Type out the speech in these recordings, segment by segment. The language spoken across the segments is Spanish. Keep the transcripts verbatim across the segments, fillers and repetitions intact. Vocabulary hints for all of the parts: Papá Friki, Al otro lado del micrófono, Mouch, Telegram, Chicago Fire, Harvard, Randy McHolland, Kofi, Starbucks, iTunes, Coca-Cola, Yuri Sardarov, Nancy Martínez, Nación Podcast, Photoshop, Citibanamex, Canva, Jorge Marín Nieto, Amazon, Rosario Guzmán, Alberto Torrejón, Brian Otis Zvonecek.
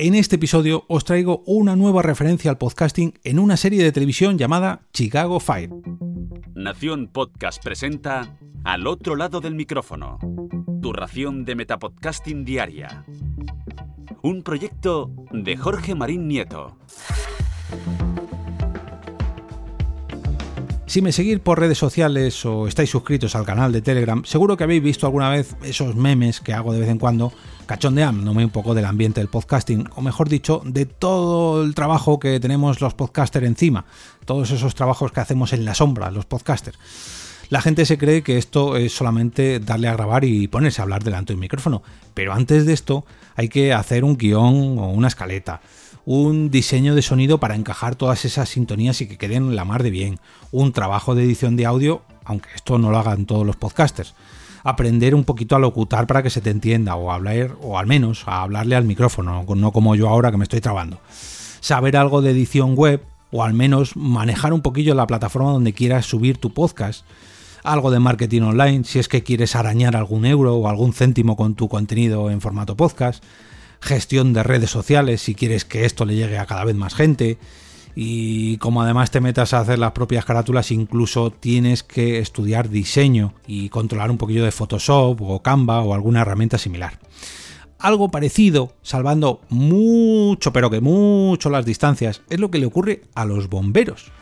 En este episodio os traigo una nueva referencia al podcasting en una serie de televisión llamada Chicago Fire. Nación Podcast presenta Al otro lado del micrófono, tu ración de metapodcasting diaria. Un proyecto de Jorge Marín Nieto. Si me seguís por redes sociales o estáis suscritos al canal de Telegram, seguro que habéis visto alguna vez esos memes que hago de vez en cuando, cachondeándome un poco del ambiente del podcasting, o mejor dicho, de todo el trabajo que tenemos los podcasters encima, todos esos trabajos que hacemos en la sombra, los podcasters. La gente se cree que esto es solamente darle a grabar y ponerse a hablar delante de un micrófono, pero antes de esto hay que hacer un guión o una escaleta, un diseño de sonido para encajar todas esas sintonías y que queden la mar de bien, un trabajo de edición de audio, aunque esto no lo hagan todos los podcasters, aprender un poquito a locutar para que se te entienda o hablar, o al menos a hablarle al micrófono, no como yo ahora que me estoy trabando, saber algo de edición web o al menos manejar un poquillo la plataforma donde quieras subir tu podcast, algo de marketing online si es que quieres arañar algún euro o algún céntimo con tu contenido en formato podcast, gestión de redes sociales si quieres que esto le llegue a cada vez más gente, y como además te metas a hacer las propias carátulas incluso tienes que estudiar diseño y controlar un poquillo de Photoshop o Canva o alguna herramienta similar. Algo parecido, salvando mucho pero que mucho las distancias, es lo que le ocurre a los bomberos.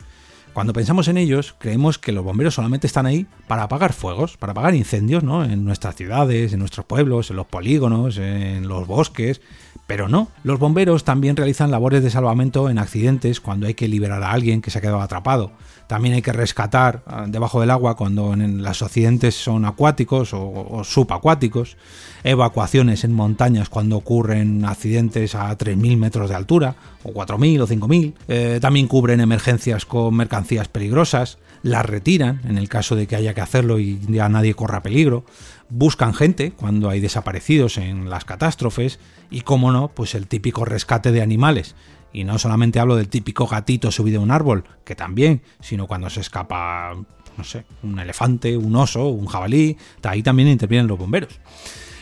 Cuando pensamos en ellos, creemos que los bomberos solamente están ahí para apagar fuegos, para apagar incendios, ¿no? En nuestras ciudades, en nuestros pueblos, en los polígonos, en los bosques, pero no. Los bomberos también realizan labores de salvamento en accidentes cuando hay que liberar a alguien que se ha quedado atrapado. También hay que rescatar debajo del agua cuando los accidentes son acuáticos o, o subacuáticos, evacuaciones en montañas cuando ocurren accidentes a tres mil metros de altura, o cuatro mil o cinco mil. Eh, también cubren emergencias con mercancías peligrosas, las retiran en el caso de que haya que hacerlo y ya nadie corra peligro, buscan gente cuando hay desaparecidos en las catástrofes y, como no, pues el típico rescate de animales. Y no solamente hablo del típico gatito subido a un árbol, que también, sino cuando se escapa, no sé, un elefante, un oso, un jabalí, ahí también intervienen los bomberos.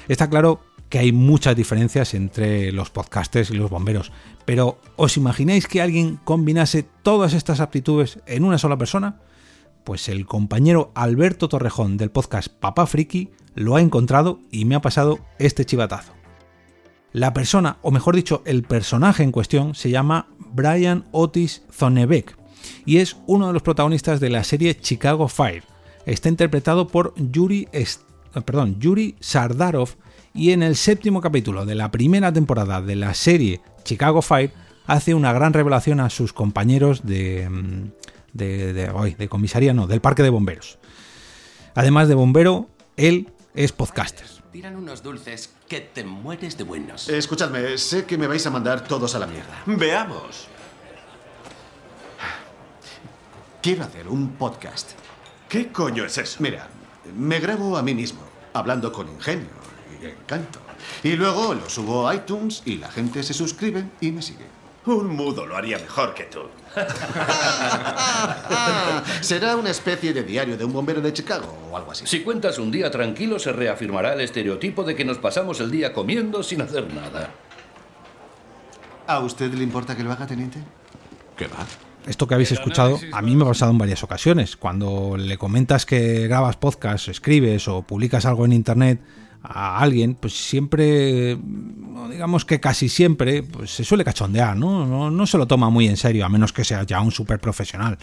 Está claro que hay muchas diferencias entre los podcasters y los bomberos, pero ¿os imagináis que alguien combinase todas estas aptitudes en una sola persona? Pues el compañero Alberto Torrejón del podcast Papá Friki lo ha encontrado y me ha pasado este chivatazo. La persona, o mejor dicho, el personaje en cuestión se llama Brian Otis Zvonecek y es uno de los protagonistas de la serie Chicago Fire. Está interpretado por Yuri, perdón, Yuri Sardarov. Y en el séptimo capítulo de la primera temporada de la serie Chicago Fire hace una gran revelación a sus compañeros de, de, de, de, de comisaría, no, del parque de bomberos. Además de bombero, él es podcaster. Tiran unos dulces que te mueres de buenos. Eh, escuchadme, sé que me vais a mandar todos a la mierda. Veamos. Quiero hacer un podcast. ¿Qué coño es eso? Mira, me grabo a mí mismo, hablando con ingenio. Encanto. Y luego lo subo a iTunes y la gente se suscribe y me sigue. Un mudo lo haría mejor que tú. Será una especie de diario de un bombero de Chicago o algo así. Si cuentas un día tranquilo, se reafirmará el estereotipo de que nos pasamos el día comiendo sin hacer nada. ¿A usted le importa que lo haga, teniente? ¿Qué va? Esto que habéis escuchado a mí me ha pasado en varias ocasiones. Cuando le comentas que grabas podcast, escribes o publicas algo en internet a alguien, pues siempre, digamos que casi siempre, pues se suele cachondear, ¿no? No, no se lo toma muy en serio, a menos que sea ya un súper profesional.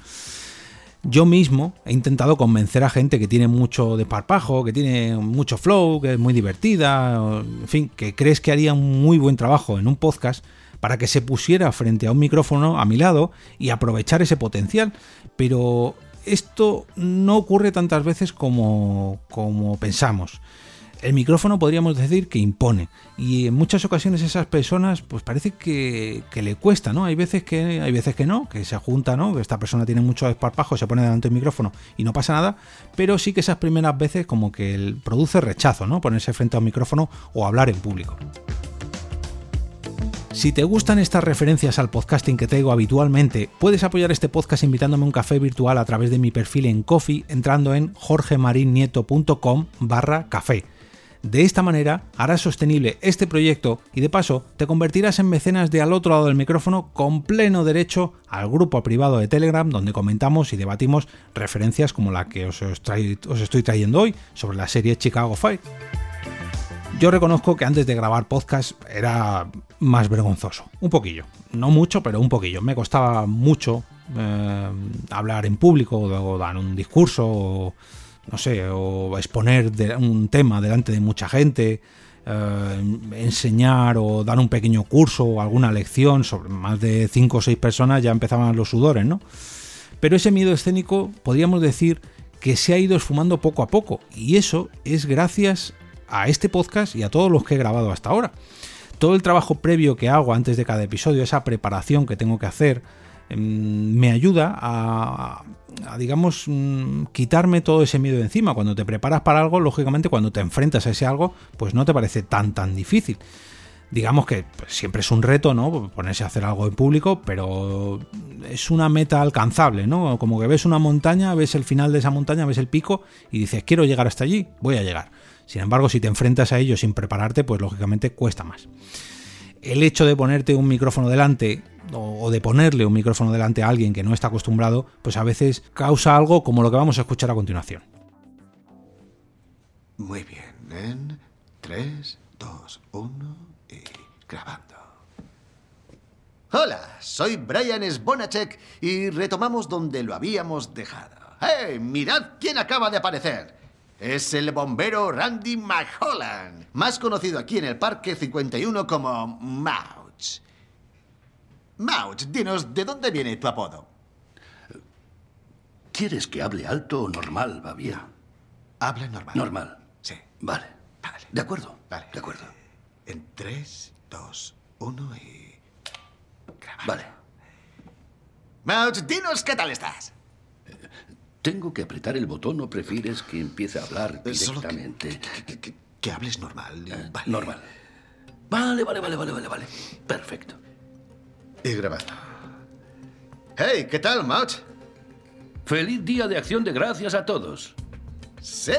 Yo mismo he intentado convencer a gente que tiene mucho desparpajo, que tiene mucho flow, que es muy divertida, en fin, que crees que haría un muy buen trabajo en un podcast para que se pusiera frente a un micrófono a mi lado y aprovechar ese potencial, pero esto no ocurre tantas veces como, como pensamos. El micrófono podríamos decir que impone y en muchas ocasiones esas personas pues parece que, que le cuesta, ¿no? Hay veces que hay veces que no, que se junta, ¿no? Que esta persona tiene mucho desparpajo, se pone delante del micrófono y no pasa nada, pero sí que esas primeras veces como que produce rechazo, ¿no? Ponerse frente a un micrófono o hablar en público. Si te gustan estas referencias al podcasting que traigo habitualmente, puedes apoyar este podcast invitándome a un café virtual a través de mi perfil en Kofi entrando en jorgemarinieto punto com barra café. De esta manera harás sostenible este proyecto y de paso te convertirás en mecenas de Al Otro Lado del Micrófono con pleno derecho al grupo privado de Telegram, donde comentamos y debatimos referencias como la que os, os, trae, os estoy trayendo hoy sobre la serie Chicago Fire. Yo reconozco que antes de grabar podcast era más vergonzoso, un poquillo, no mucho, pero un poquillo. Me costaba mucho eh, hablar en público o dar un discurso o, no sé, o exponer de un tema delante de mucha gente, eh, enseñar o dar un pequeño curso o alguna lección sobre más de cinco o seis personas. Ya empezaban los sudores, ¿no? Pero ese miedo escénico podríamos decir que se ha ido esfumando poco a poco, y eso es gracias a este podcast y a todos los que he grabado hasta ahora. Todo el trabajo previo que hago antes de cada episodio, esa preparación que tengo que hacer, me ayuda a, a, digamos, quitarme todo ese miedo de encima. Cuando te preparas para algo, lógicamente cuando te enfrentas a ese algo, pues no te parece tan tan difícil. Digamos que pues, siempre es un reto, ¿no?, ponerse a hacer algo en público, pero es una meta alcanzable, ¿no? Como que ves una montaña, ves el final de esa montaña, ves el pico y dices, quiero llegar hasta allí, voy a llegar. Sin embargo, si te enfrentas a ello sin prepararte, pues lógicamente cuesta más. El hecho de ponerte un micrófono delante o de ponerle un micrófono delante a alguien que no está acostumbrado, pues a veces causa algo como lo que vamos a escuchar a continuación. Muy bien, en tres, dos, uno... grabando. Hola, soy Brian Zvonecek y retomamos donde lo habíamos dejado. ¡Eh! Hey, mirad quién acaba de aparecer. Es el bombero Randy McHolland, más conocido aquí en el Parque cincuenta y uno como Mouch. Mouch, dinos, ¿de dónde viene tu apodo? ¿Quieres que hable alto o normal, Babia? Habla normal. Normal. Sí. Vale. Vale. De acuerdo. Vale. De acuerdo. En tres, dos, uno y... grabar. Vale. Mouch, dinos qué tal estás. ¿Tengo que apretar el botón o prefieres que empiece a hablar directamente? Que, que, que, que hables normal. Eh, vale. Normal. Vale, vale, vale, vale, vale, vale. Perfecto. Y grabado. Hey, ¿qué tal, Mouch? Feliz Día de Acción de Gracias a todos. Sí.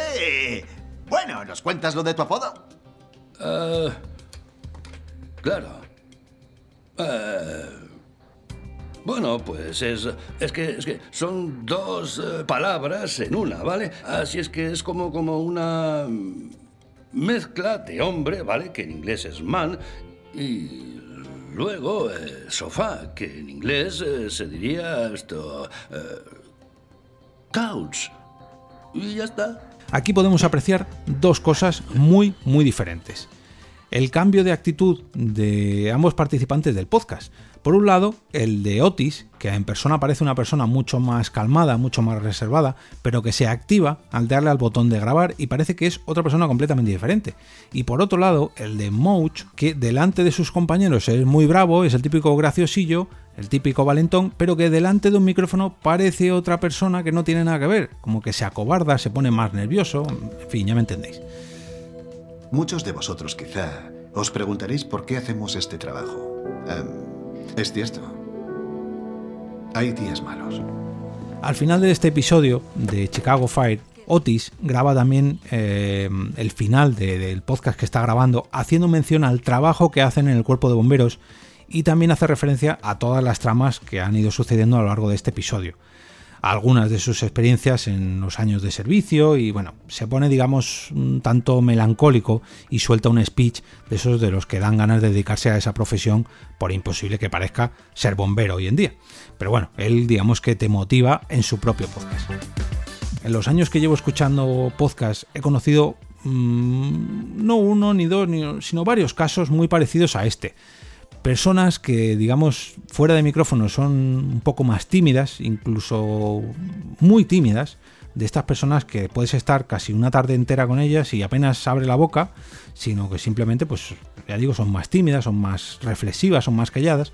Bueno, ¿nos cuentas lo de tu apodo? Ah... Uh... Claro. Uh, bueno, pues es, es, que, es que son dos uh, palabras en una, ¿vale? Así es que es como, como una mezcla de hombre, ¿vale? Que en inglés es man, y luego eh, sofá, que en inglés eh, se diría esto... Uh, couch. Y ya está. Aquí podemos apreciar dos cosas muy, muy diferentes. El cambio de actitud de ambos participantes del podcast. Por un lado, el de Otis, que en persona parece una persona mucho más calmada, mucho más reservada, pero que se activa al darle al botón de grabar y parece que es otra persona completamente diferente. Y por otro lado, el de Mouch, que delante de sus compañeros es muy bravo, es el típico graciosillo, el típico valentón, pero que delante de un micrófono parece otra persona que no tiene nada que ver, como que se acobarda, se pone más nervioso, en fin, ya me entendéis. Muchos de vosotros quizá os preguntaréis por qué hacemos este trabajo. Um, es cierto. Hay días malos. Al final de este episodio de Chicago Fire, Otis graba también eh, el final de, del podcast que está grabando, haciendo mención al trabajo que hacen en el cuerpo de bomberos y también hace referencia a todas las tramas que han ido sucediendo a lo largo de este episodio. Algunas de sus experiencias en los años de servicio y, bueno, se pone, digamos, un tanto melancólico y suelta un speech de esos de los que dan ganas de dedicarse a esa profesión, por imposible que parezca ser bombero hoy en día. Pero bueno, él, digamos, que te motiva en su propio podcast. En los años que llevo escuchando podcast he conocido mmm, no uno ni dos, ni, sino varios casos muy parecidos a este. Personas que, digamos, fuera de micrófono son un poco más tímidas, incluso muy tímidas, de estas personas que puedes estar casi una tarde entera con ellas y apenas abre la boca, sino que simplemente, pues, ya digo, son más tímidas, son más reflexivas, son más calladas,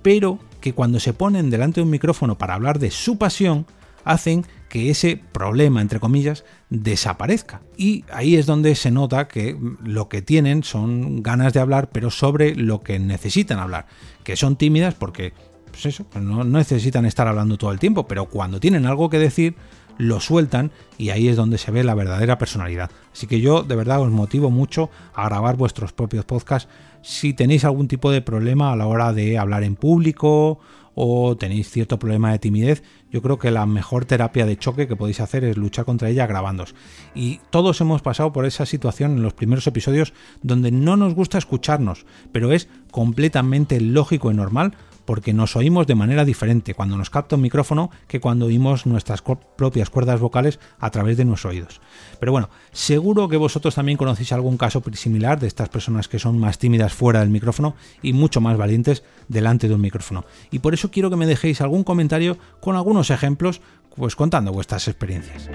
pero que cuando se ponen delante de un micrófono para hablar de su pasión, hacen que ese problema, entre comillas, desaparezca. Y ahí es donde se nota que lo que tienen son ganas de hablar, pero sobre lo que necesitan hablar. Que son tímidas porque, pues eso, no necesitan estar hablando todo el tiempo, pero cuando tienen algo que decir, lo sueltan y ahí es donde se ve la verdadera personalidad. Así que yo de verdad os motivo mucho a grabar vuestros propios podcasts si tenéis algún tipo de problema a la hora de hablar en público o tenéis cierto problema de timidez. Yo creo que la mejor terapia de choque que podéis hacer es luchar contra ella grabándos. Y todos hemos pasado por esa situación en los primeros episodios donde no nos gusta escucharnos, pero es completamente lógico y normal porque nos oímos de manera diferente cuando nos capta un micrófono que cuando oímos nuestras propias cuerdas vocales a través de nuestros oídos. Pero bueno, seguro que vosotros también conocéis algún caso similar de estas personas que son más tímidas fuera del micrófono y mucho más valientes delante de un micrófono. Y por eso quiero que me dejéis algún comentario con algunos ejemplos, pues contando vuestras experiencias.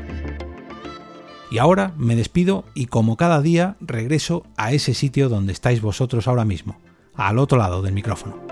Y ahora me despido y como cada día regreso a ese sitio donde estáis vosotros ahora mismo, al otro lado del micrófono.